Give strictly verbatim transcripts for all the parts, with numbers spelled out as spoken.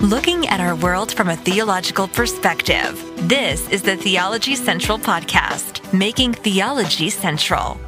Looking at our world from a theological perspective, this is the Theology Central Podcast, making theology central.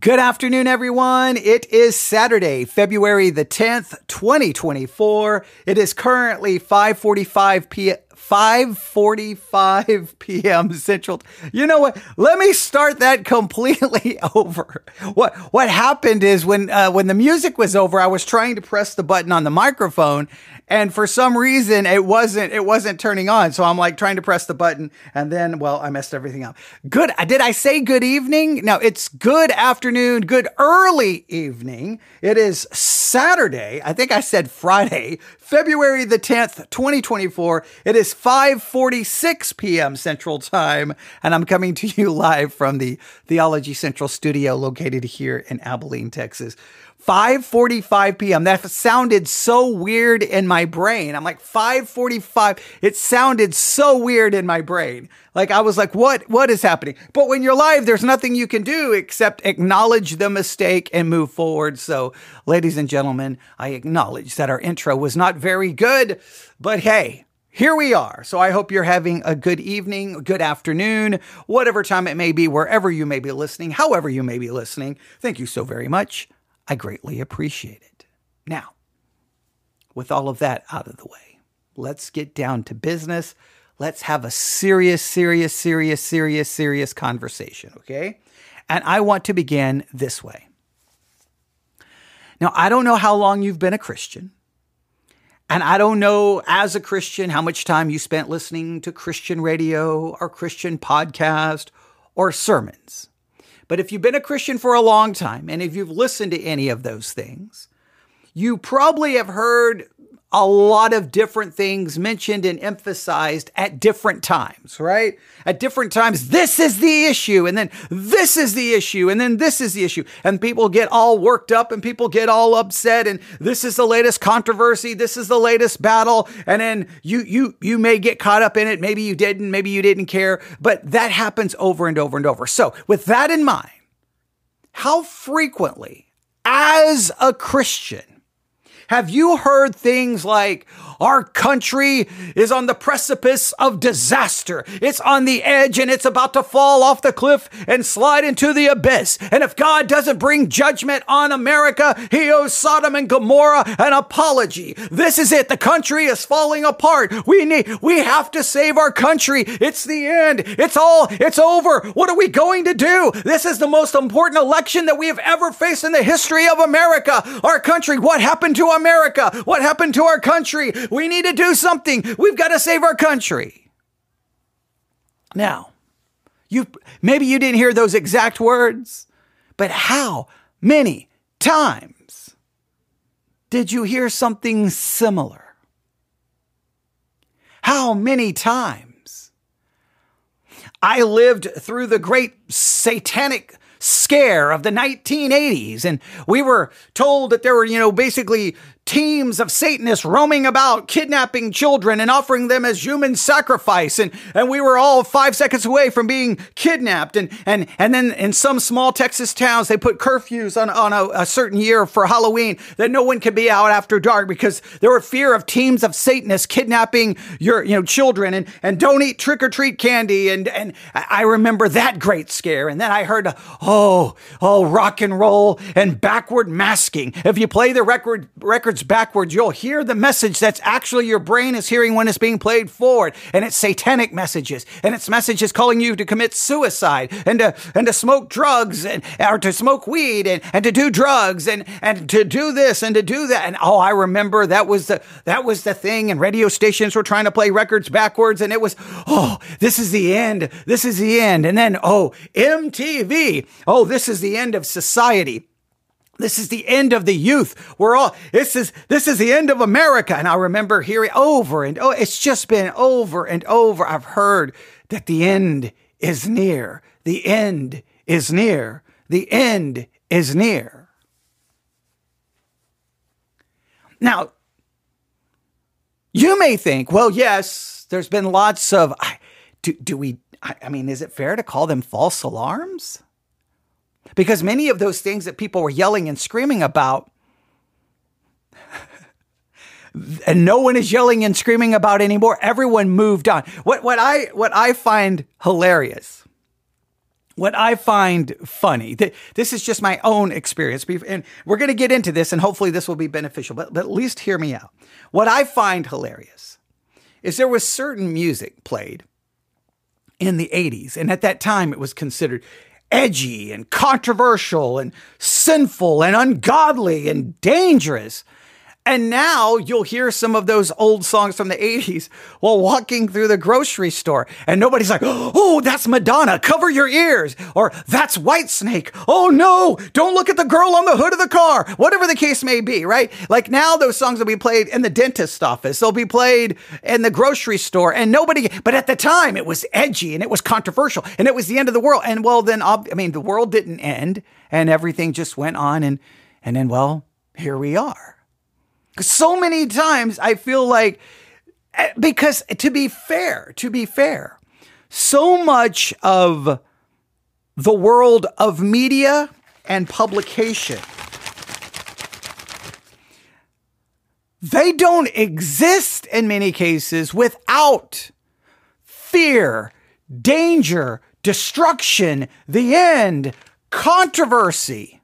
Good afternoon, everyone. It is Saturday, February the tenth, twenty twenty-four. It is currently five forty-five p.m. five forty-five p.m. Central. You know what? Let me start that completely over. What what happened is when uh, when the music was over, I was trying to press the button on the microphone, and for some reason it wasn't it wasn't turning on. So I'm like trying to press the button, and then well, I messed everything up. Good. Did I say good evening? No, it's good afternoon, good early evening. It is Saturday. I think I said Friday, February the tenth, twenty twenty-four. It is five forty-six p.m. Central Time, and I'm coming to you live from the Theology Central Studio located here in Abilene, Texas. five forty-five p.m. That sounded so weird in my brain. I'm like, five forty-five. It sounded so weird in my brain. Like, I was like, what, what is happening? But when you're live, there's nothing you can do except acknowledge the mistake and move forward. So, ladies and gentlemen, I acknowledge that our intro was not very good, but hey, here we are. So I hope you're having a good evening, good afternoon, whatever time it may be, wherever you may be listening, however you may be listening. Thank you so very much. I greatly appreciate it. Now, with all of that out of the way, let's get down to business. Let's have a serious, serious, serious, serious, serious conversation, okay? And I want to begin this way. Now, I don't know how long you've been a Christian. And I don't know, as a Christian, how much time you spent listening to Christian radio or Christian podcast or sermons. But if you've been a Christian for a long time, and if you've listened to any of those things, you probably have heard a lot of different things mentioned and emphasized at different times, right? At different times, this is the issue, and then this is the issue, and then this is the issue. And people get all worked up, and people get all upset, and this is the latest controversy, this is the latest battle, and then you you you may get caught up in it. Maybe you didn't, maybe you didn't care, but that happens over and over and over. So with that in mind, how frequently, as a Christian, have you heard things like, our country is on the precipice of disaster. It's on the edge and it's about to fall off the cliff and slide into the abyss. And if God doesn't bring judgment on America, he owes Sodom and Gomorrah an apology. This is it. The country is falling apart. We need, we have to save our country. It's the end. It's all, it's over. What are we going to do? This is the most important election that we have ever faced in the history of America. Our country, what happened to America? What happened to our country? We need to do something. We've got to save our country. Now, you maybe you didn't hear those exact words, but how many times did you hear something similar? How many times? I lived through the great satanic scare of the nineteen eighties, and we were told that there were, you know, basically teams of Satanists roaming about, kidnapping children and offering them as human sacrifice, and and we were all five seconds away from being kidnapped, and and and then in some small Texas towns they put curfews on on a, a certain year for Halloween that no one could be out after dark because there were fear of teams of Satanists kidnapping your you know children, and and don't eat trick or treat candy, and and I remember that great scare. And then I heard oh oh rock and roll and backward masking. If you play the record record backwards, you'll hear the message that's actually your brain is hearing when it's being played forward, and it's satanic messages, and it's messages calling you to commit suicide, and to and to smoke drugs, and or to smoke weed, and, and to do drugs, and and to do this and to do that. And oh, I remember that was the that was the thing, and radio stations were trying to play records backwards, and it was oh this is the end, this is the end, and then oh M T V, oh this is the end of society. This is the end of the youth. We're all, this is, this is the end of America. And I remember hearing over and oh, it's just been over and over. I've heard that the end is near. The end is near. The end is near. Now, you may think, well, yes, there's been lots of, do, do we, I mean, is it fair to call them false alarms? Because many of those things that people were yelling and screaming about and no one is yelling and screaming about it anymore. Everyone moved on. What what I what I find hilarious, what I find funny, th- this is just my own experience, and we're going to get into this, and hopefully this will be beneficial, but, but at least hear me out. What I find hilarious is there was certain music played in the eighties, and at that time it was considered edgy and controversial and sinful and ungodly and dangerous. And now you'll hear some of those old songs from the eighties while walking through the grocery store, and nobody's like, oh, that's Madonna, cover your ears, or that's Whitesnake, oh no, don't look at the girl on the hood of the car, whatever the case may be, right? Like now those songs will be played in the dentist's office, they'll be played in the grocery store, and nobody, but at the time it was edgy, and it was controversial, and it was the end of the world, and well then, I mean, the world didn't end, and everything just went on, and, and then, well, here we are. So many times I feel like, because to be fair, to be fair, so much of the world of media and publication, they don't exist in many cases without fear, danger, destruction, the end, controversy.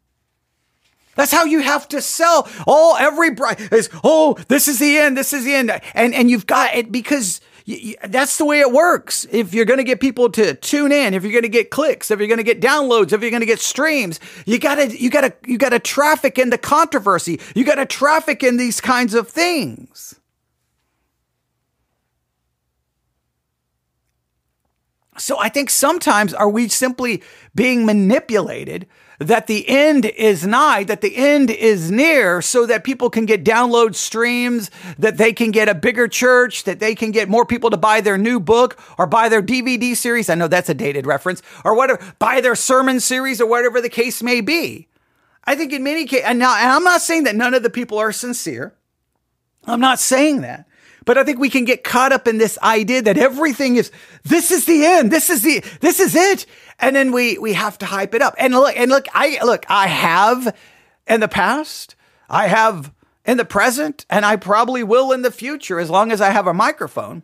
That's how you have to sell. Oh, every bright is, oh, this is the end. This is the end. And and you've got it because you, you, that's the way it works. If you're going to get people to tune in, if you're going to get clicks, if you're going to get downloads, if you're going to get streams, you got to you got to you got to traffic into controversy. You got to traffic in these kinds of things. So I think sometimes are we simply being manipulated that the end is nigh, that the end is near, so that people can get download streams, that they can get a bigger church, that they can get more people to buy their new book or buy their D V D series. I know that's a dated reference, or whatever, buy their sermon series or whatever the case may be. I think in many cases, and now, and I'm not saying that none of the people are sincere. I'm not saying that. But I think we can get caught up in this idea that everything is, this is the end. This is the, this is it. And then we, we have to hype it up. And look, and look, I, look, I have in the past, I have in the present, and I probably will in the future, as long as I have a microphone.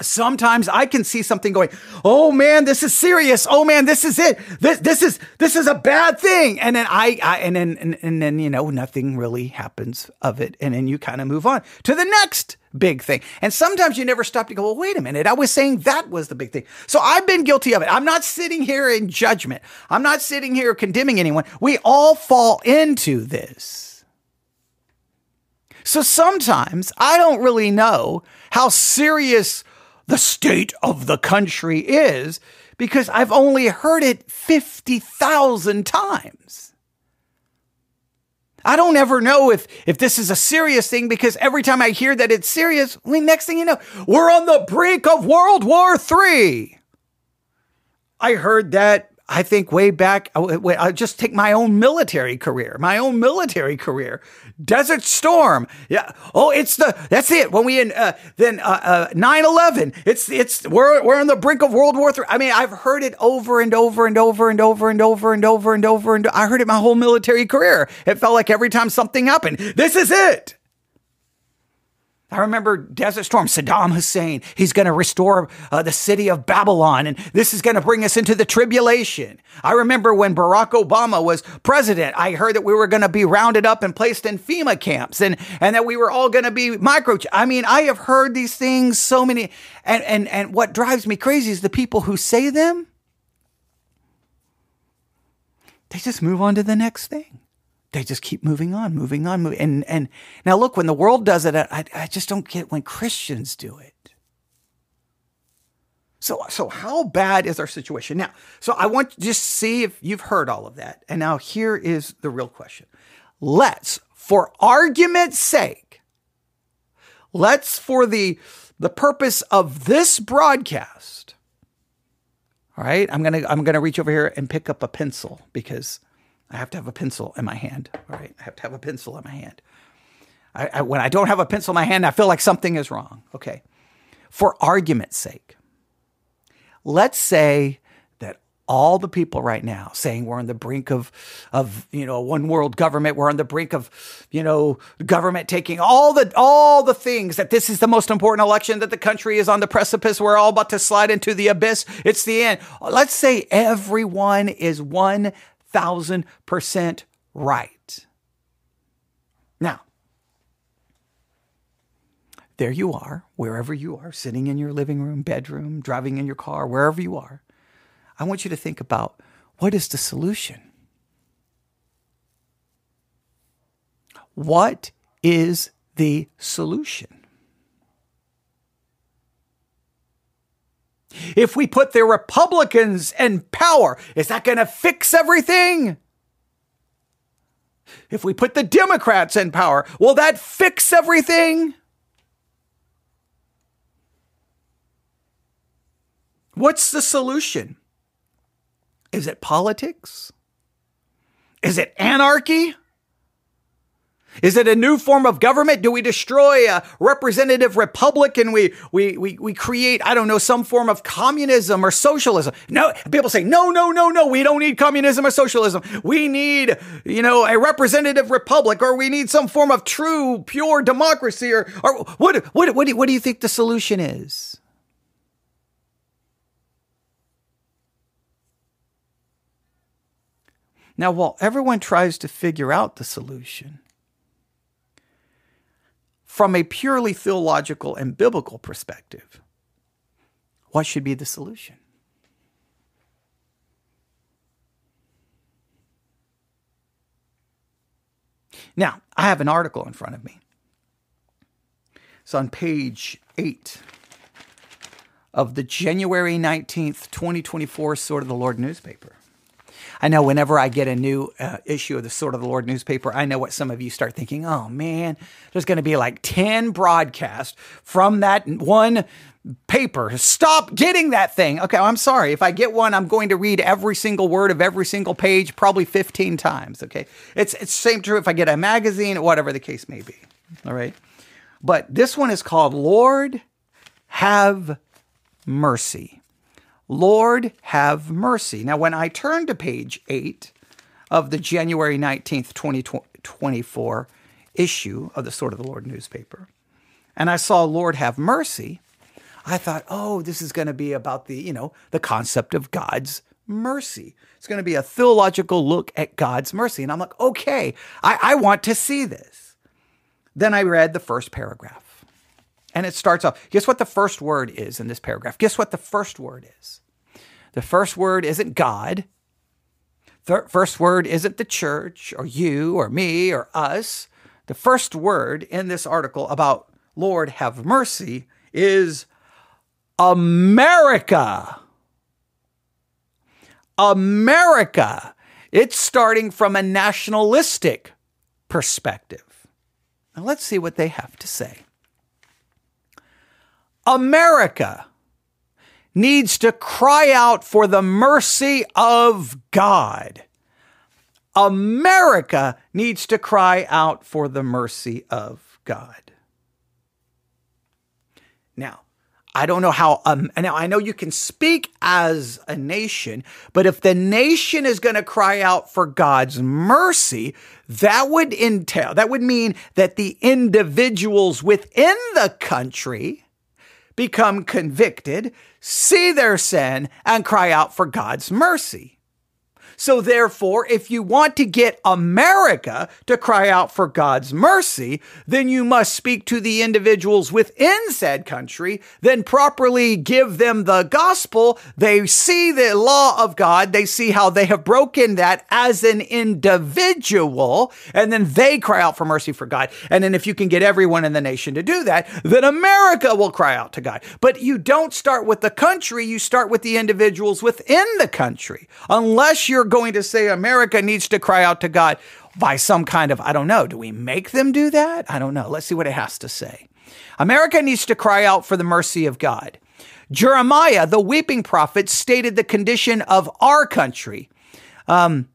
Sometimes I can see something going, oh man, this is serious. Oh man, this is it. This, this is, this is a bad thing. And then I, I and then, and, and then, you know, nothing really happens of it. And then you kind of move on to the next big thing. And sometimes you never stop to go, well, wait a minute. I was saying that was the big thing. So I've been guilty of it. I'm not sitting here in judgment. I'm not sitting here condemning anyone. We all fall into this. So sometimes I don't really know how serious the state of the country is, because I've only heard it fifty thousand times. I don't ever know if, if this is a serious thing, because every time I hear that it's serious, well, next thing you know, we're on the brink of World War Three. I heard that, I think, way back. I just take my own military career, my own military career, Desert Storm. Yeah. Oh, it's the, that's it. When we in, uh, then, uh, uh, nine eleven, it's, it's, we're, we're on the brink of World War Three. I mean, I've heard it over and over and over and over and over and over and over. And I heard it my whole military career. It felt like every time something happened, this is it. I remember Desert Storm, Saddam Hussein. He's going to restore uh, the city of Babylon, and this is going to bring us into the tribulation. I remember when Barack Obama was president, I heard that we were going to be rounded up and placed in FEMA camps, and, and that we were all going to be microchipped. I mean, I have heard these things so many, and, and, and what drives me crazy is the people who say them, they just move on to the next thing. They just keep moving on, moving on, moving. And and now look, when the world does it, I I just don't get when Christians do it. So so how bad is our situation now? So I want to just see if you've heard all of that. And now here is the real question: Let's, for argument's sake, let's for the the purpose of this broadcast. All right, I'm gonna I'm gonna reach over here and pick up a pencil, because I have to have a pencil in my hand, all right? I have to have a pencil in my hand. I, I, when I don't have a pencil in my hand, I feel like something is wrong, okay? For argument's sake, let's say that all the people right now saying we're on the brink of, of you know, one world government. We're on the brink of, you know, government taking all the all the things, that this is the most important election, that the country is on the precipice. We're all about to slide into the abyss. It's the end. Let's say everyone is one thousand percent right. Now, there you are, wherever you are, sitting in your living room, bedroom, driving in your car, wherever you are. I want you to think about, what is the solution? What is the solution? If we put the Republicans in power, is that going to fix everything? If we put the Democrats in power, will that fix everything? What's the solution? Is it politics? Is it anarchy? Is it a new form of government? Do we destroy a representative republic and we we we we create, I don't know, some form of communism or socialism? No, people say, no, no, no, no, we don't need communism or socialism. We need, you know, a representative republic, or we need some form of true, pure democracy, or or what what what do, what do you think the solution is? Now, while everyone tries to figure out the solution, from a purely theological and biblical perspective, what should be the solution? Now, I have an article in front of me. It's on page eight of the January nineteenth, twenty twenty-four Sword of the Lord newspaper. I know whenever I get a new uh, issue of the Sword of the Lord newspaper, I know what some of you start thinking. Oh, man, there's going to be like ten broadcasts from that one paper. Stop getting that thing. Okay, I'm sorry. If I get one, I'm going to read every single word of every single page, probably fifteen times. Okay, it's it's same true if I get a magazine or whatever the case may be. All right. But this one is called Lord, Have Mercy. Lord, have mercy. Now, when I turn to page eight of the January nineteenth, twenty twenty-four issue of the Sword of the Lord newspaper, and I saw Lord, have mercy, I thought, oh, this is going to be about the, you know, the concept of God's mercy. It's going to be a theological look at God's mercy. And I'm like, okay, I, I want to see this. Then I read the first paragraph. And it starts off, guess what the first word is in this paragraph? Guess what the first word is? The first word isn't God. The first word isn't the church or you or me or us. The first word in this article about Lord, have mercy is America. America. It's starting from a nationalistic perspective. Now let's see what they have to say. America needs to cry out for the mercy of God. America needs to cry out for the mercy of God. Now, I don't know how, um, now I know you can speak as a nation, but if the nation is going to cry out for God's mercy, that would entail, that would mean that the individuals within the country become convicted, see their sin, and cry out for God's mercy. So therefore, if you want to get America to cry out for God's mercy, then you must speak to the individuals within said country, then properly give them the gospel. They see the law of God. They see how they have broken that as an individual, and then they cry out for mercy for God. And then if you can get everyone in the nation to do that, then America will cry out to God. But you don't start with the country. You start with the individuals within the country, unless you're going to say America needs to cry out to God by some kind of, I don't know, do we make them do that? I don't know. Let's see what it has to say. America needs to cry out for the mercy of God. Jeremiah, the weeping prophet, stated the condition of our country. Um,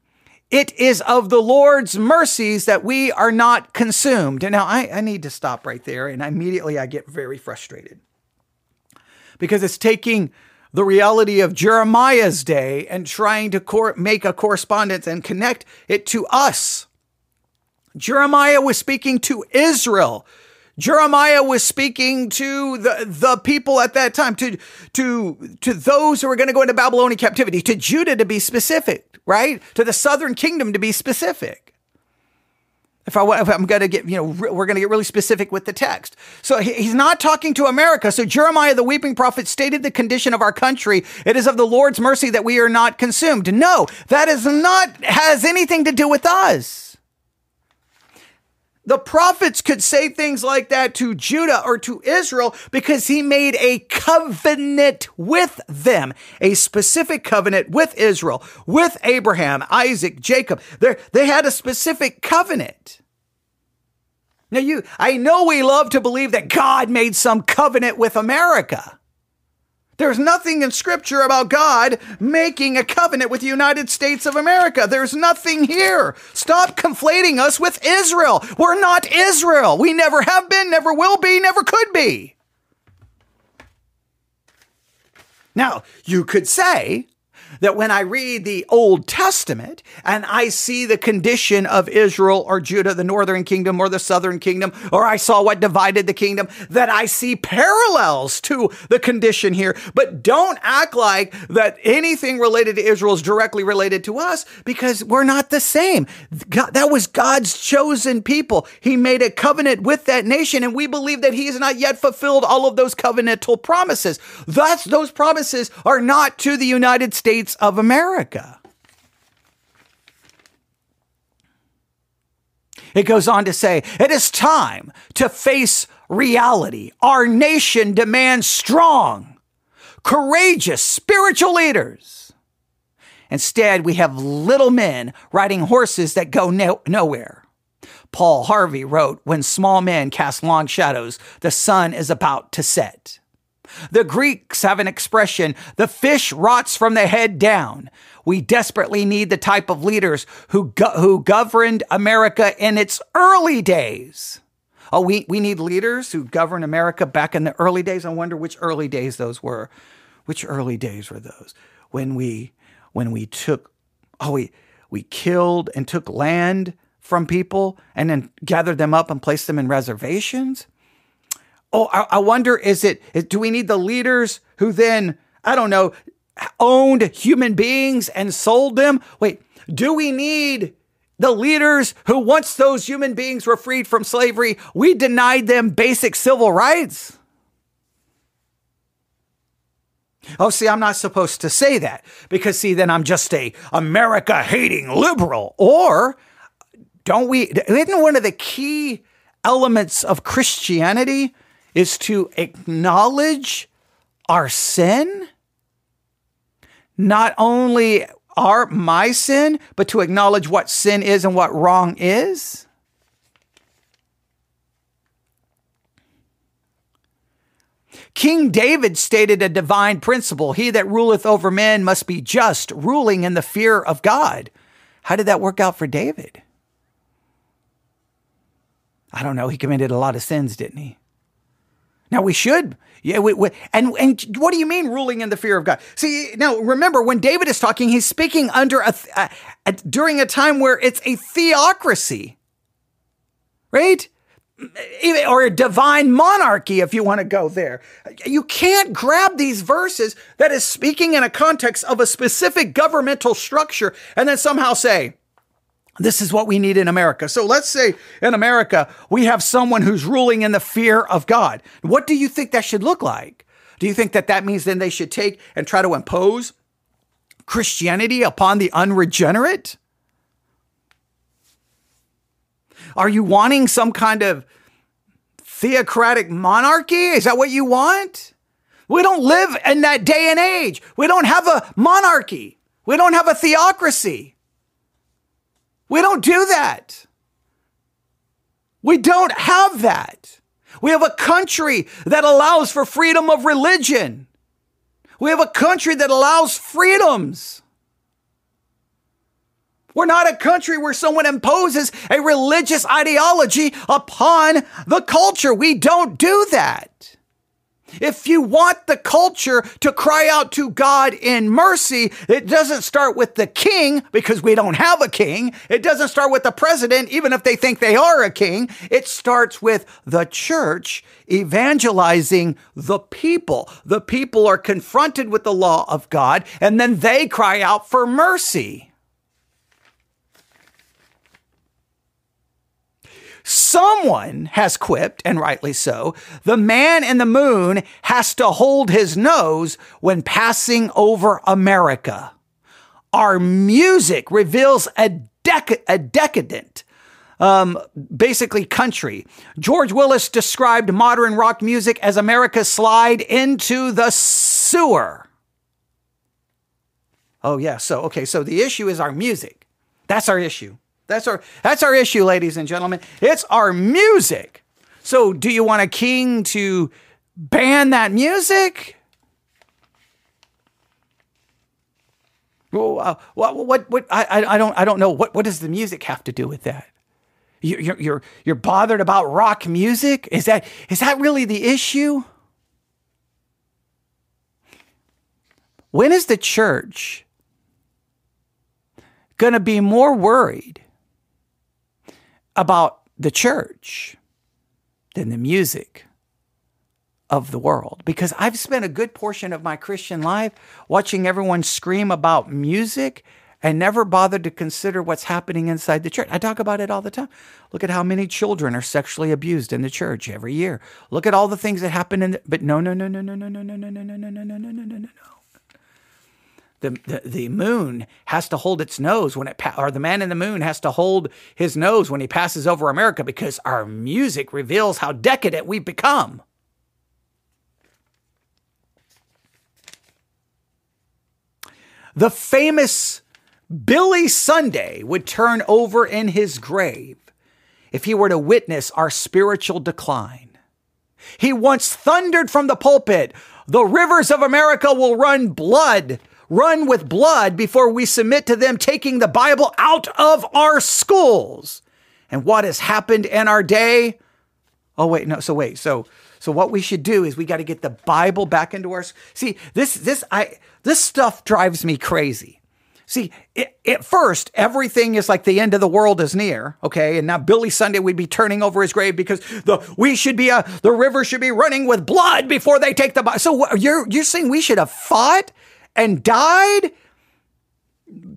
it is of the Lord's mercies that we are not consumed. And now I, I need to stop right there, and immediately I get very frustrated because it's taking the reality of Jeremiah's day and trying to cor- make a correspondence and connect it to us. Jeremiah was speaking to Israel. Jeremiah was speaking to the, the people at that time, to, to, to those who were going to go into Babylonian captivity, to Judah to be specific, right? To the southern kingdom to be specific. If, I, if I'm going to get, you know, re, we're going to get really specific with the text. So he, he's not talking to America. So Jeremiah, the weeping prophet, stated the condition of our country. It is of the Lord's mercy that we are not consumed. No, that is not, has anything to do with us. The prophets could say things like that to Judah or to Israel because he made a covenant with them, a specific covenant with Israel, with Abraham, Isaac, Jacob. They're, they had a specific covenant. Now, you, I know we love to believe that God made some covenant with America. There's nothing in Scripture about God making a covenant with the United States of America. There's nothing here. Stop conflating us with Israel. We're not Israel. We never have been, never will be, never could be. Now, you could say that when I read the Old Testament and I see the condition of Israel or Judah, the northern kingdom or the southern kingdom, or I saw what divided the kingdom, that I see parallels to the condition here. But don't act like that anything related to Israel is directly related to us, because we're not the same. God, that was God's chosen people. He made a covenant with that nation, and we believe that he has not yet fulfilled all of those covenantal promises. Thus, those promises are not to the United States of America. It goes on to say, it is time to face reality. Our nation demands strong, courageous, spiritual leaders. Instead, we have little men riding horses that go no- nowhere. Paul Harvey wrote, "When small men cast long shadows, the sun is about to set." The Greeks have an expression, the fish rots from the head down. We desperately need the type of leaders who go- who governed America in its early days. Oh, we, we need leaders who governed America back in the early days. I wonder which early days those were. Which early days were those? When we, when we took, oh, we, we killed and took land from people and then gathered them up and placed them in reservations? Oh, I wonder, is it, do we need the leaders who then, I don't know, owned human beings and sold them? Wait, do we need the leaders who, once those human beings were freed from slavery, we denied them basic civil rights? Oh, see, I'm not supposed to say that because, see, then I'm just a America-hating liberal. Or don't we, isn't one of the key elements of Christianity is to acknowledge our sin? Not only our my sin, but to acknowledge what sin is and what wrong is. King David stated a divine principle. He that ruleth over men must be just, ruling in the fear of God. How did that work out for David? I don't know. He committed a lot of sins, didn't he? Now we should, yeah. We, we, and and what do you mean ruling in the fear of God? See, now remember when David is talking, he's speaking under a, a, a during a time where it's a theocracy, right? Or a divine monarchy, if you want to go there. You can't grab these verses that is speaking in a context of a specific governmental structure and then somehow say, this is what we need in America. So let's say in America, we have someone who's ruling in the fear of God. What do you think that should look like? Do you think that that means then they should take and try to impose Christianity upon the unregenerate? Are you wanting some kind of theocratic monarchy? Is that what you want? We don't live in that day and age. We don't have a monarchy. We don't have a theocracy. We don't do that. We don't have that. We have a country that allows for freedom of religion. We have a country that allows freedoms. We're not a country where someone imposes a religious ideology upon the culture. We don't do that. If you want the culture to cry out to God in mercy, it doesn't start with the king, because we don't have a king. It doesn't start with the president, even if they think they are a king. It starts with the church evangelizing the people. The people are confronted with the law of God, and then they cry out for mercy. Someone has quipped, and rightly so, the man in the moon has to hold his nose when passing over America. Our music reveals a, dec- a decadent, um, basically, country. George Willis described modern rock music as America's slide into the sewer. Oh, yeah. So, okay. So the issue is our music. That's our issue. That's our that's our issue, ladies and gentlemen. It's our music. So do you want a king to ban that music? What what, what I I don't I don't know what what does the music have to do with that? You're you're you're bothered about rock music? Is that is that really the issue? When is the church going to be more worried about the church than the music of the world? Because I've spent a good portion of my Christian life watching everyone scream about music and never bothered to consider what's happening inside the church. I talk about it all the time. Look at how many children are sexually abused in the church every year. Look at all the things that happen in the, but no, no, no, no, no, no, no, no, no, no, no, no, no, no, no, no, no. The, the the moon has to hold its nose when it pa- or the man in the moon has to hold his nose when he passes over America, because our music reveals how decadent we've become. The famous Billy Sunday would turn over in his grave if he were to witness our spiritual decline. He once thundered from the pulpit, "The rivers of America will run blood. Run with blood before we submit to them taking the Bible out of our schools." And what has happened in our day? Oh, wait, no. So wait, so, so what we should do is we got to get the Bible back into our, see, this, this, I, this stuff drives me crazy. See, it, at first, everything is like the end of the world is near, okay? And now Billy Sunday would be turning over his grave because the we should be a, the river should be running with blood before they take the Bible. So you're, you're saying we should have fought and died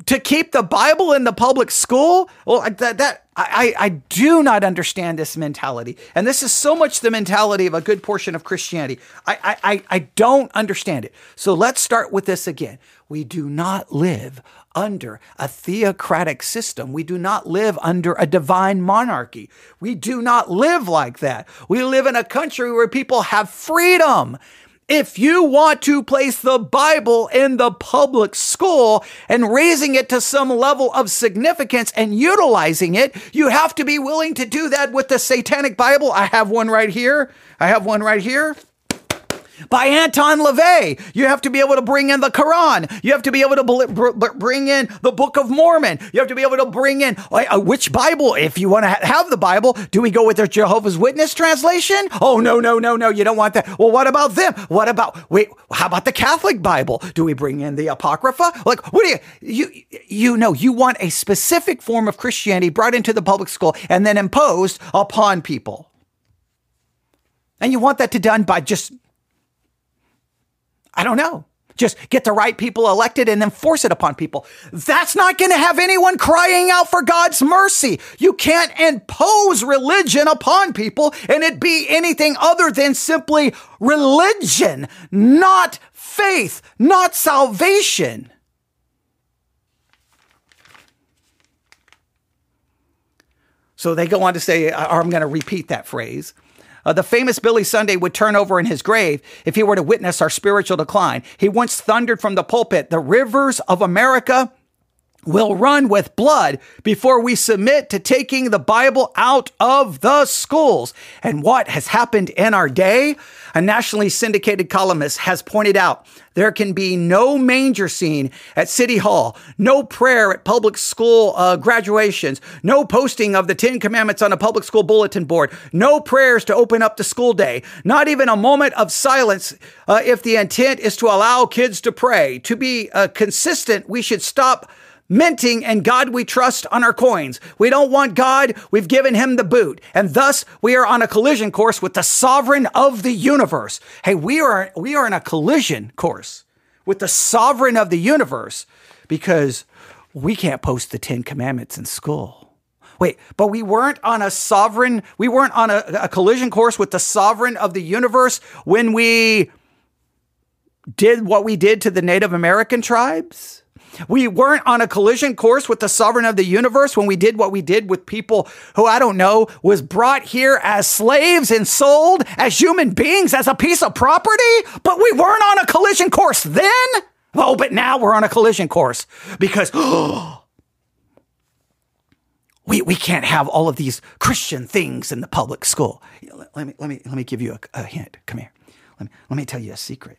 to keep the Bible in the public school? Well, that, that I, I do not understand this mentality. And this is so much the mentality of a good portion of Christianity. I, I, I don't understand it. So let's start with this again. We do not live under a theocratic system. We do not live under a divine monarchy. We do not live like that. We live in a country where people have freedom. If you want to place the Bible in the public school and raising it to some level of significance and utilizing it, you have to be willing to do that with the Satanic Bible. I have one right here. I have one right here. By Anton LaVey. You have to be able to bring in the Quran. You have to be able to bl- br- bring in the Book of Mormon. You have to be able to bring in uh, which Bible, if you want to ha- have the Bible, do we go with the Jehovah's Witness translation? Oh, no, no, no, no. You don't want that. Well, what about them? What about, wait, how about the Catholic Bible? Do we bring in the Apocrypha? Like, what do you, you, you know, you want a specific form of Christianity brought into the public school and then imposed upon people. And you want that to done by just, I don't know. Just get the right people elected and then force it upon people. That's not going to have anyone crying out for God's mercy. You can't impose religion upon people and it be anything other than simply religion, not faith, not salvation. So they go on to say, I'm going to repeat that phrase. Uh, the famous Billy Sunday would turn over in his grave if he were to witness our spiritual decline. He once thundered from the pulpit, "The rivers of America will run with blood before we submit to taking the Bible out of the schools. And what has happened in our day? A nationally syndicated columnist has pointed out there can be no manger scene at City Hall, no prayer at public school uh, graduations, no posting of the Ten Commandments on a public school bulletin board, no prayers to open up the school day, not even a moment of silence uh, if the intent is to allow kids to pray. To be uh, consistent, we should stop minting and God we trust on our coins. We don't want God. We've given him the boot. And thus we are on a collision course with the sovereign of the universe. Hey, we are, we are in a collision course with the sovereign of the universe because we can't post the Ten Commandments in school. Wait, but we weren't on a sovereign. We weren't on a, a collision course with the sovereign of the universe when we did what we did to the Native American tribes. We weren't on a collision course with the sovereign of the universe when we did what we did with people who, I don't know, was brought here as slaves and sold as human beings, as a piece of property. But we weren't on a collision course then. Oh, but now we're on a collision course because oh, we we can't have all of these Christian things in the public school. Let me let me let me give you a, a hint. Come here. Let me let me tell you a secret.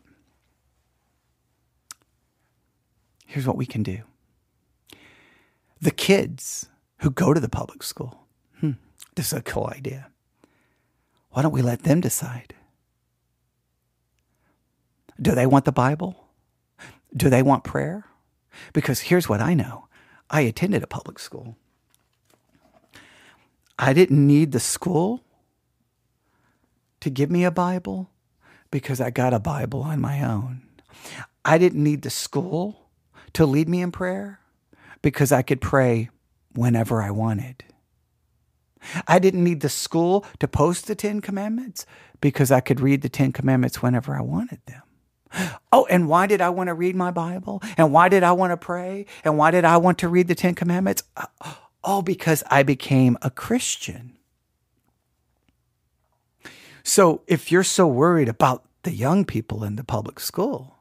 Here's what we can do. The kids who go to the public school, hmm, this is a cool idea. Why don't we let them decide? Do they want the Bible? Do they want prayer? Because here's what I know. I attended a public school. I didn't need the school to give me a Bible because I got a Bible on my own. I didn't need the school to lead me in prayer because I could pray whenever I wanted. I didn't need the school to post the Ten Commandments because I could read the Ten Commandments whenever I wanted them. Oh, and why did I want to read my Bible? And why did I want to pray? And why did I want to read the Ten Commandments? All because I became a Christian. So if you're so worried about the young people in the public school,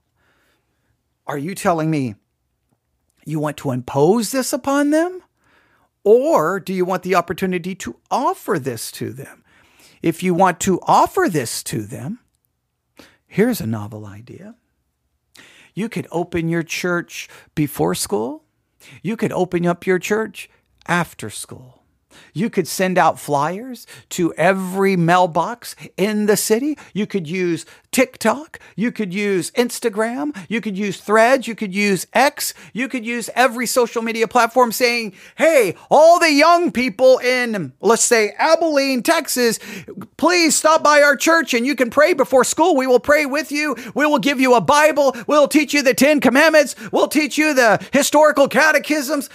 are you telling me you want to impose this upon them? Or do you want the opportunity to offer this to them? If you want to offer this to them, here's a novel idea. You could open your church before school. You could open up your church after school. You could send out flyers to every mailbox in the city. You could use TikTok. You could use Instagram. You could use Threads. You could use X. You could use every social media platform saying, hey, all the young people in, let's say, Abilene, Texas, please stop by our church and you can pray before school. We will pray with you. We will give you a Bible. We'll teach you the Ten Commandments. We'll teach you the historical catechisms.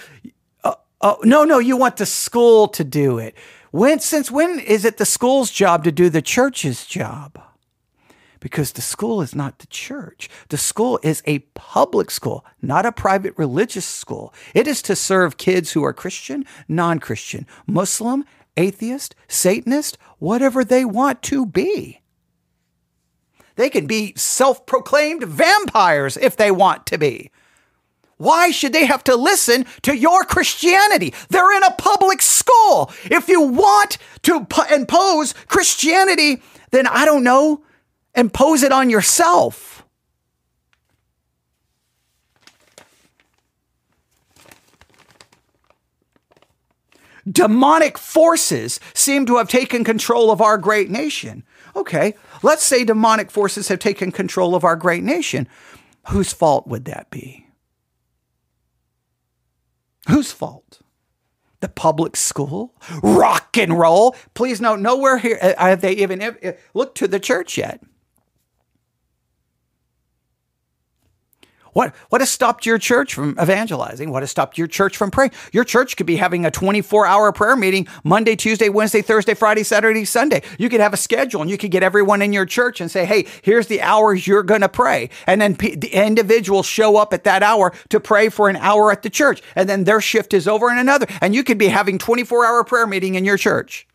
Oh, no, no, you want the school to do it. When, since when is it the school's job to do the church's job? Because the school is not the church. The school is a public school, not a private religious school. It is to serve kids who are Christian, non-Christian, Muslim, atheist, Satanist, whatever they want to be. They can be self-proclaimed vampires if they want to be. Why should they have to listen to your Christianity? They're in a public school. If you want to p- impose Christianity, then I don't know, impose it on yourself. Demonic forces seem to have taken control of our great nation. Okay, let's say demonic forces have taken control of our great nation. Whose fault would that be? Whose fault? The public school? Rock and roll? Please note, nowhere here have they even looked to the church yet. What, what has stopped your church from evangelizing? What has stopped your church from praying? Your church could be having a twenty-four hour prayer meeting Monday, Tuesday, Wednesday, Thursday, Friday, Saturday, Sunday. You could have a schedule and you could get everyone in your church and say, hey, here's the hours you're going to pray. And then p- the individuals show up at that hour to pray for an hour at the church. And then their shift is over in another. And you could be having twenty-four hour prayer meeting in your church.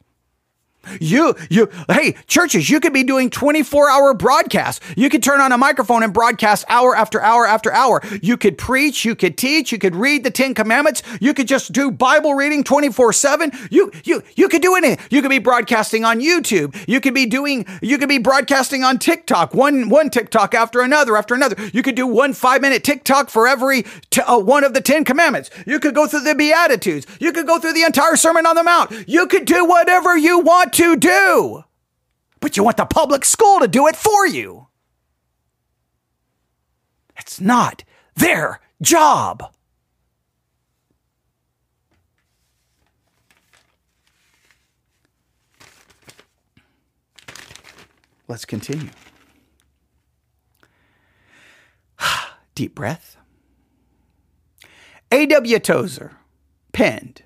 You, you, hey, churches, you could be doing twenty-four hour broadcasts. You could turn on a microphone and broadcast hour after hour after hour. You could preach, you could teach, you could read the Ten Commandments. You could just do Bible reading twenty-four seven. You, you, you could do anything. You could be broadcasting on YouTube. You could be doing, you could be broadcasting on TikTok, one, one TikTok after another, after another. You could do one five minute TikTok for every t- uh, one of the Ten Commandments. You could go through the Beatitudes. You could go through the entire Sermon on the Mount. You could do whatever you want to do, but you want the public school to do it for you. It's not their job. Let's continue. Deep breath. A W Tozer penned,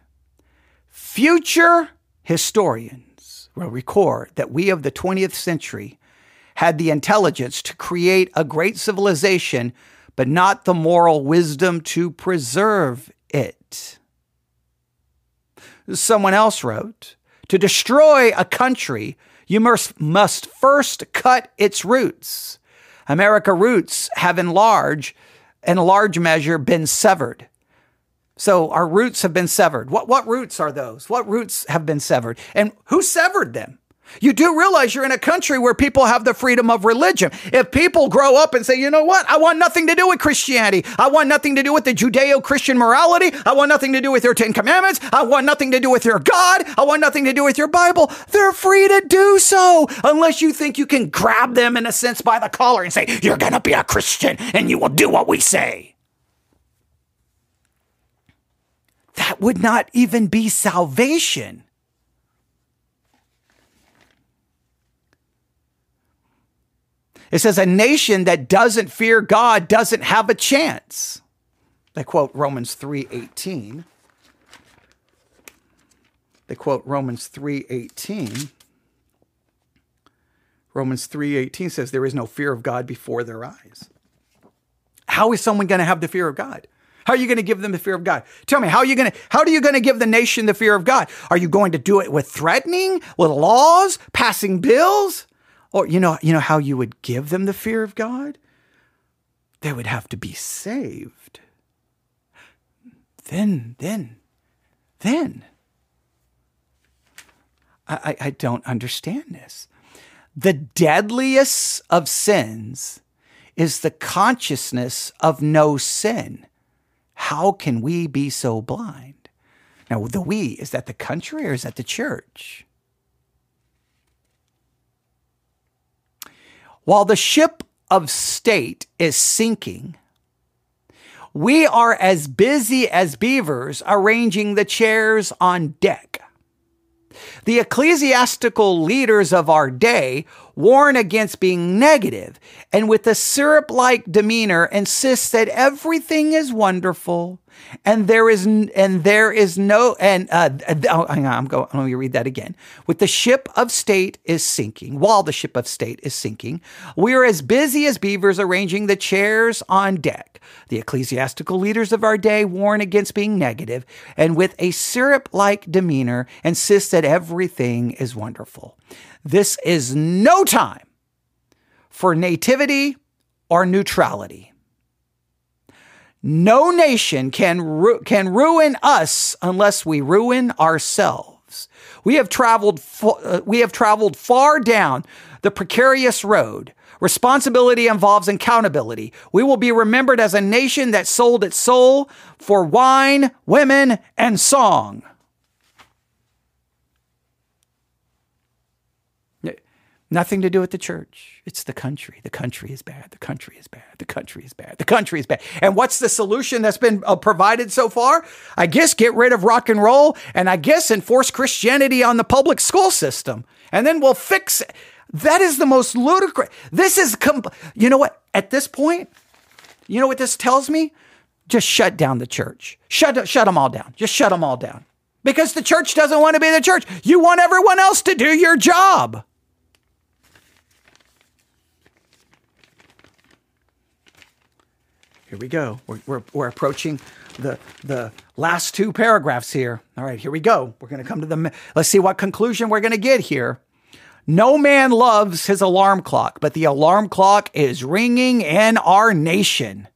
"Future historians will record that we of the twentieth century had the intelligence to create a great civilization, but not the moral wisdom to preserve it." Someone else wrote, "To destroy a country, you must, must first cut its roots. America's roots have in large, in large measure been severed." So our roots have been severed. What what roots are those? What roots have been severed? And who severed them? You do realize you're in a country where people have the freedom of religion. If people grow up and say, you know what? I want nothing to do with Christianity. I want nothing to do with the Judeo-Christian morality. I want nothing to do with your Ten Commandments. I want nothing to do with your God. I want nothing to do with your Bible. They're free to do so, unless you think you can grab them in a sense by the collar and say, you're going to be a Christian and you will do what we say. That would not even be salvation. It says a nation that doesn't fear God doesn't have a chance. They quote Romans three eighteen. They quote Romans three eighteen. Romans three eighteen says there is no fear of God before their eyes. How is someone going to have the fear of God? How are you going to give them the fear of God? Tell me, how are you going to, how are you going to give the nation the fear of God? Are you going to do it with threatening, with laws, passing bills? Or you know, you know how you would give them the fear of God? They would have to be saved. Then, then, then. I, I, I don't understand this. The deadliest of sins is the consciousness of no sin. How can we be so blind? Now, the we, is that the country or is that the church? While the ship of state is sinking, we are as busy as beavers arranging the chairs on deck. The ecclesiastical leaders of our day warn against being negative, and with a syrup-like demeanor insist that everything is wonderful, and there is and there is no and uh, oh, hang on, I'm going. Let me read that again. With the ship of state is sinking, while the ship of state is sinking, we are as busy as beavers arranging the chairs on deck. The ecclesiastical leaders of our day warn against being negative, and with a syrup-like demeanor insist that everything is wonderful. This is no time for nativity or neutrality. No nation can ru- can ruin us unless we ruin ourselves. We have traveled fo- uh, we have traveled far down the precarious road. Responsibility involves accountability. We will be remembered as a nation that sold its soul for wine, women, and song. Nothing to do with the church. It's the country. The country is bad. The country is bad. The country is bad. The country is bad. And what's the solution that's been uh, provided so far? I guess get rid of rock and roll, and I guess enforce Christianity on the public school system, and then we'll fix it. That is the most ludicrous. This is, comp- you know what? At this point, you know what this tells me? Just shut down the church. Shut, shut them all down. Just shut them all down. Because the church doesn't want to be the church. You want everyone else to do your job. Here we go. We're, we're, we're approaching the the last two paragraphs here. All right, here we go. We're going to come to the, let's see what conclusion we're going to get here. No man loves his alarm clock, but the alarm clock is ringing in our nation.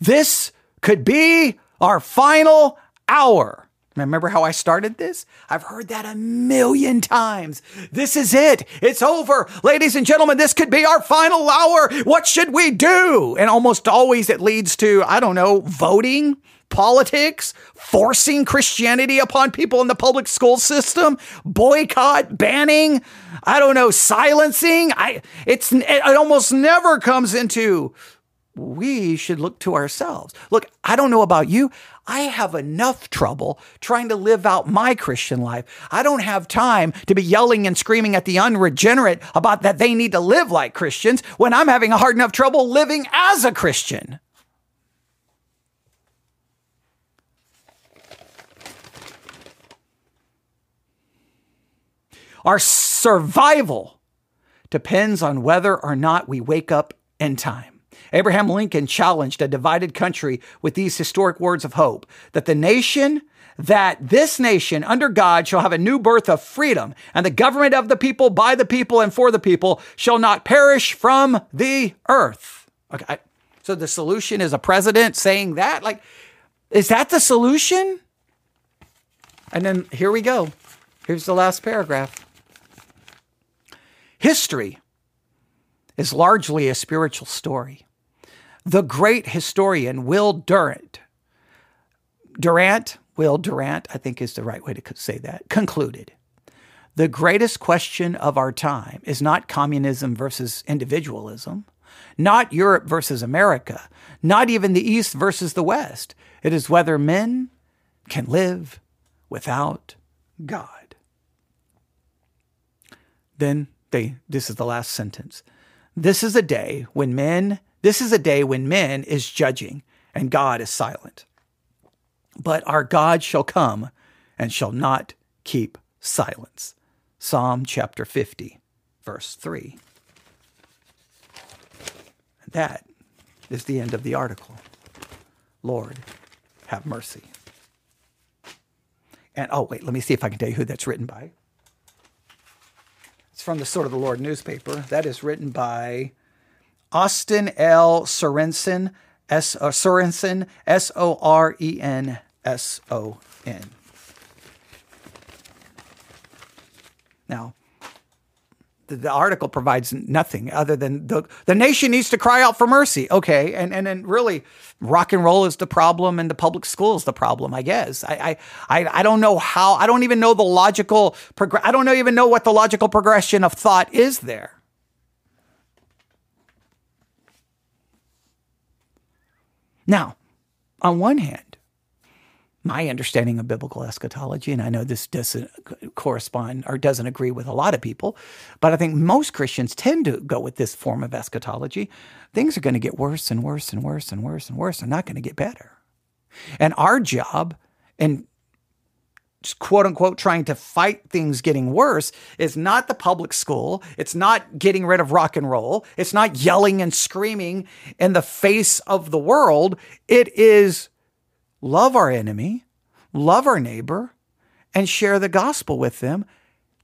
This could be our final hour. Remember how I started this? I've heard that a million times. This is it. It's over. Ladies and gentlemen, this could be our final hour. What should we do? And almost always it leads to, I don't know, voting, politics, forcing Christianity upon people in the public school system, boycott, banning, I don't know, silencing. I it's it almost never comes into, we should look to ourselves. Look, I don't know about you. I have enough trouble trying to live out my Christian life. I don't have time to be yelling and screaming at the unregenerate about that they need to live like Christians when I'm having a hard enough trouble living as a Christian. Our survival depends on whether or not we wake up in time. Abraham Lincoln challenged a divided country with these historic words of hope, that the nation, that this nation under God shall have a new birth of freedom, and the government of the people, by the people, and for the people shall not perish from the earth. Okay. So the solution is a president saying that? Like, is that the solution? And then here we go. Here's the last paragraph. History is largely a spiritual story. The great historian Will Durant, Durant, Will Durant, I think is the right way to say that, concluded, the greatest question of our time is not communism versus individualism, not Europe versus America, not even the East versus the West. It is whether men can live without God. Then they, this is the last sentence. This is a day when men, this is a day when men is judging and God is silent. But our God shall come and shall not keep silence. Psalm chapter fifty, verse three. And that is the end of the article. Lord, have mercy. And oh, wait, let me see if I can tell you who that's written by. It's from the Sword of the Lord newspaper. That is written by Austin L. Sorenson, S. Uh, Sorenson, S O R E N S O N. Now, the, the article provides nothing other than the, the nation needs to cry out for mercy. Okay, and and and really, rock and roll is the problem, and the public school is the problem, I guess. I I I, I don't know how. I don't even know the logical. Prog- I don't even know what the logical progression of thought is there. Now, on one hand, my understanding of biblical eschatology, and I know this doesn't correspond or doesn't agree with a lot of people, but I think most Christians tend to go with this form of eschatology. Things are going to get worse and worse and worse and worse and worse and not going to get better. And our job in quote unquote trying to fight things getting worse is not the public school. It's not getting rid of rock and roll. It's not yelling and screaming in the face of the world. It is love our enemy, love our neighbor, and share the gospel with them.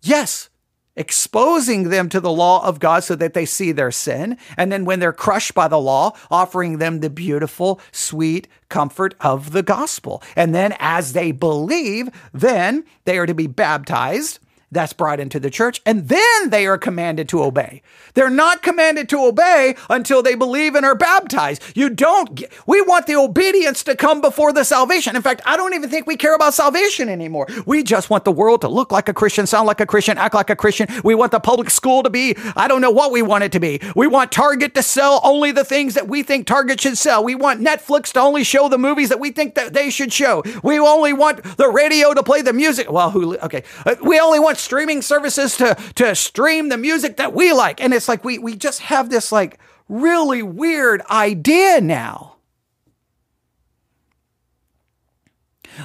Yes, exposing them to the law of God so that they see their sin. And then when they're crushed by the law, offering them the beautiful, sweet comfort of the gospel. And then as they believe, then they are to be baptized. That's brought into the church. And then they are commanded to obey. They're not commanded to obey until they believe and are baptized. You don't get, we want the obedience to come before the salvation. In fact, I don't even think we care about salvation anymore. We just want the world to look like a Christian, sound like a Christian, act like a Christian. We want the public school to be, I don't know what we want it to be. We want Target to sell only the things that we think Target should sell. We want Netflix to only show the movies that we think that they should show. We only want the radio to play the music. Well, who, okay. We only want streaming services to, to stream the music that we like. And it's like, we, we just have this like really weird idea now.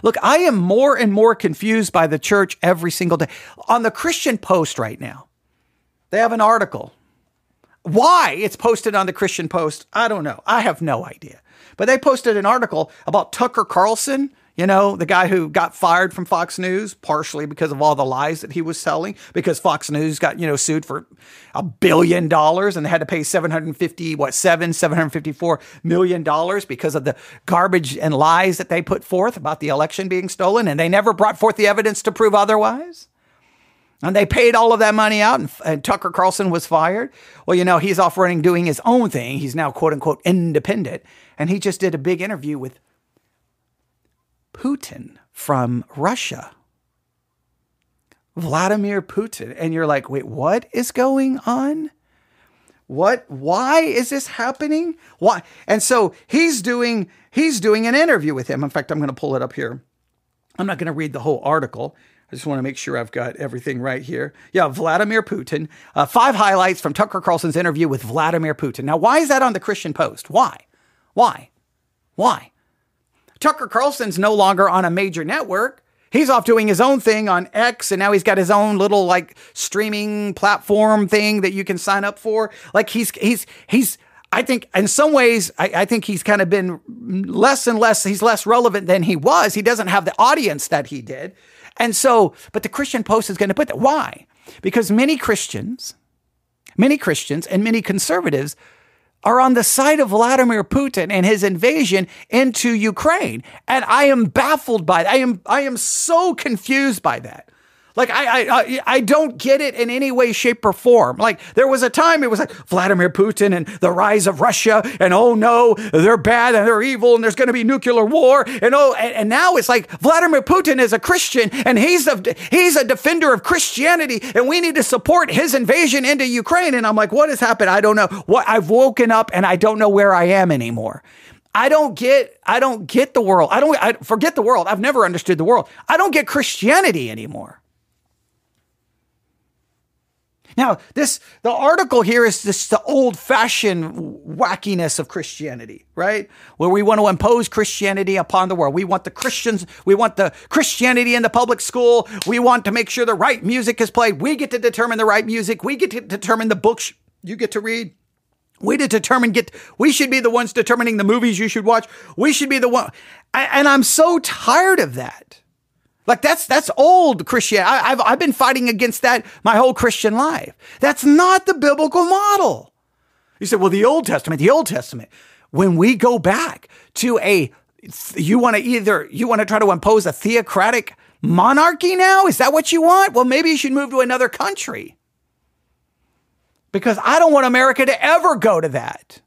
Look, I am more and more confused by the church every single day. On the Christian Post right now, they have an article. Why it's posted on the Christian Post, I don't know. I have no idea. But they posted an article about Tucker Carlson, you know, the guy who got fired from Fox News, partially because of all the lies that he was selling, because Fox News got, you know, sued for a billion dollars and they had to pay seven hundred fifty, what, seven, seven hundred fifty-four million dollars because of the garbage and lies that they put forth about the election being stolen. And they never brought forth the evidence to prove otherwise. And they paid all of that money out, and, and Tucker Carlson was fired. Well, you know, he's off running, doing his own thing. He's now, quote unquote, independent. And he just did a big interview with Putin from Russia. Vladimir Putin. And you're like, wait, what is going on? What? Why is this happening? Why? And so he's doing, he's doing an interview with him. In fact, I'm going to pull it up here. I'm not going to read the whole article. I just want to make sure I've got everything right here. Yeah, Vladimir Putin. Uh, five highlights from Tucker Carlson's interview with Vladimir Putin. Now, why is that on the Christian Post? Why? Why? Why? Tucker Carlson's no longer on a major network. He's off doing his own thing on X, and now he's got his own little like streaming platform thing that you can sign up for. Like he's he's he's. I think in some ways, I, I think he's kind of been less and less. He's less relevant than he was. He doesn't have the audience that he did. And so, but the Christian Post is going to put that. Why? Because many Christians, many Christians and many conservatives are on the side of Vladimir Putin and his invasion into Ukraine. And I am baffled by that. I am, I am so confused by that. Like, I, I I don't get it in any way, shape, or form. Like, there was a time it was like Vladimir Putin and the rise of Russia, and oh no, they're bad and they're evil, and there's going to be nuclear war, and oh, and, and now it's like Vladimir Putin is a Christian, and he's a, he's a defender of Christianity, and we need to support his invasion into Ukraine. And I'm like, what has happened? I don't know. What I've woken up, and I don't know where I am anymore. I don't get, I don't get the world. I don't I forget the world. I've never understood the world. I don't get Christianity anymore. Now, this the article here is this the old-fashioned wackiness of Christianity, right? Where we want to impose Christianity upon the world. We want the Christians, we want the Christianity in the public school. We want to make sure the right music is played. We get to determine the right music. We get to determine the books you get to read. We to determine get we should be the ones determining the movies you should watch. We should be the one, and I'm so tired of that. Like that's, that's old Christianity. I, I've, I've been fighting against that my whole Christian life. That's not the biblical model. You said, well, the Old Testament, the Old Testament, when we go back to a, you want to either, you want to try to impose a theocratic monarchy now? Is that what you want? Well, maybe you should move to another country because I don't want America to ever go to that.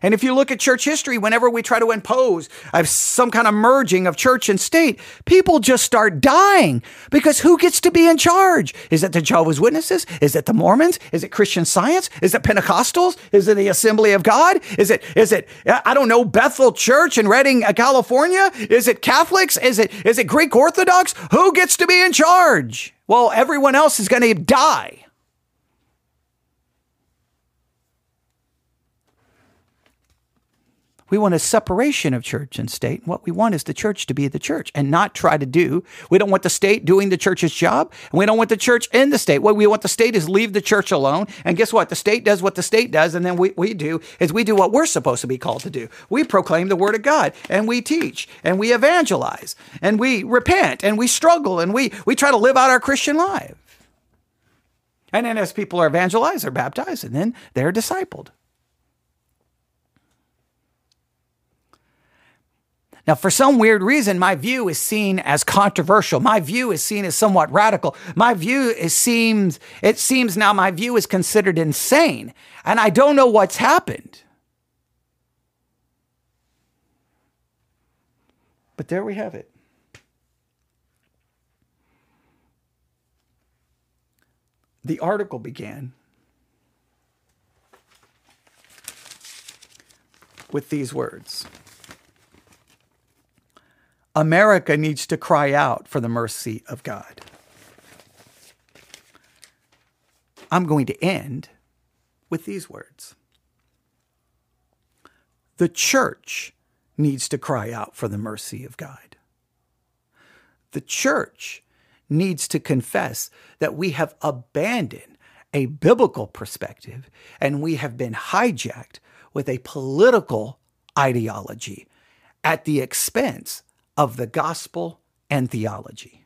And if you look at church history, whenever we try to impose some kind of merging of church and state, people just start dying because who gets to be in charge? Is it the Jehovah's Witnesses? Is it the Mormons? Is it Christian Science? Is it Pentecostals? Is it the Assembly of God? Is it, is it, I don't know, Bethel Church in Redding, California? Is it Catholics? Is it, is it Greek Orthodox? Who gets to be in charge? Well, everyone else is going to die. We want a separation of church and state. What we want is the church to be the church and not try to do. We don't want the state doing the church's job. And we don't want the church in the state. What we want the state is leave the church alone. And guess what? The state does what the state does. And then we, we do is we do what we're supposed to be called to do. We proclaim the word of God and we teach and we evangelize and we repent and we struggle and we, we try to live out our Christian life. And then as people are evangelized, they're baptized and then they're discipled. Now, for some weird reason, my view is seen as controversial. My view is seen as somewhat radical. My view is seems, it seems now my view is considered insane. And I don't know what's happened. But there we have it. The article began with these words. America needs to cry out for the mercy of God. I'm going to end with these words. The church needs to cry out for the mercy of God. The church needs to confess that we have abandoned a biblical perspective, and we have been hijacked with a political ideology at the expense of the gospel and theology.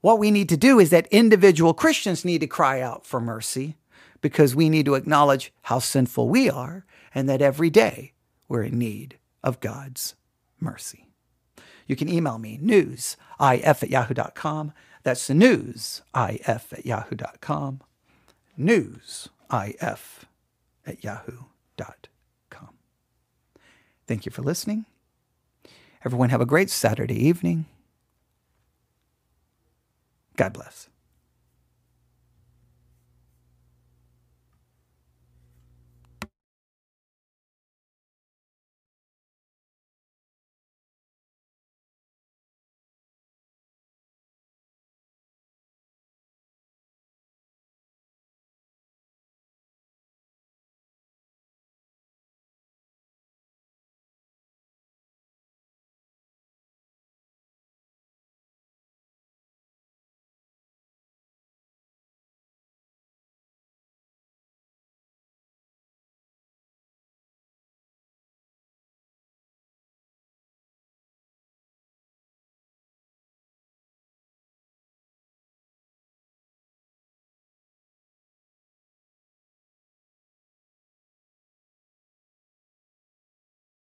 What we need to do is that individual Christians need to cry out for mercy, because we need to acknowledge how sinful we are and that every day we're in need of God's mercy. You can email me, newsif at yahoo dot com. That's the newsif at yahoo dot com. newsif at yahoo dot com. Thank you for listening. Everyone have a great Saturday evening. God bless.